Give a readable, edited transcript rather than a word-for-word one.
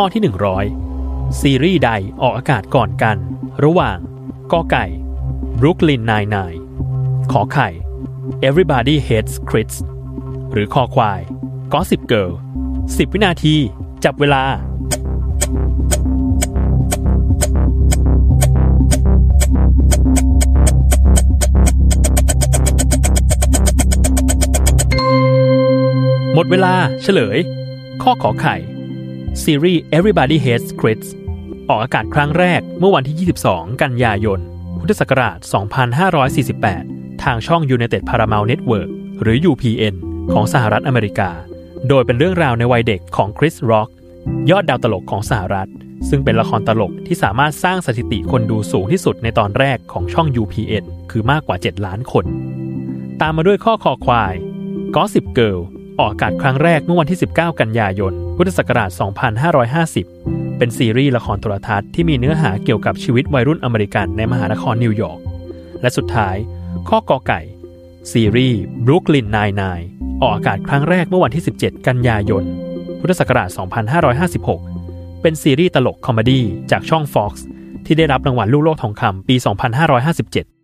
ข้อที่100ซีรีส์ใดออกอากาศก่อนกันระหว่างก.ไก่ Brooklyn Nine-Nine ขอไข่ Everybody Hates Chris หรือคอควาย Gossip Girl 10 วินาทีจับเวลาหมดเวลาเฉลยข้อขอไข่ซีรีส์ Everybody Hates Chris ออกอากาศครั้งแรกเมื่อวันที่ 22 กันยายน พุทธศักราช 2548 ทางช่อง United Paramount Network หรือ UPN ของสหรัฐอเมริกาโดยเป็นเรื่องราวในวัยเด็กของคริสร็อกยอดดาวตลกของสหรัฐซึ่งเป็นละครตลกที่สามารถสร้างสถิติคนดูสูงที่สุดในตอนแรกของช่อง UPN คือมากกว่า 7 ล้านคนตามมาด้วยข้อคอควาย Gossip Girlออกอากาศครั้งแรกเมื่อวันที่19กันยายนพุทธศักราช2550เป็นซีรีส์ละครโทรทัศน์ที่มีเนื้อหาเกี่ยวกับชีวิตวัยรุ่นอเมริกันในมหานครนิวยอร์กและสุดท้ายข้อกอไก่ซีรีส์ Brooklyn Nine-Nine ออกอากาศครั้งแรกเมื่อวันที่17กันยายนพุทธศักราช2556เป็นซีรีส์ตลกคอมเมดี้จากช่อง Fox ที่ได้รับรางวัลลูกโลกทองคำปี2557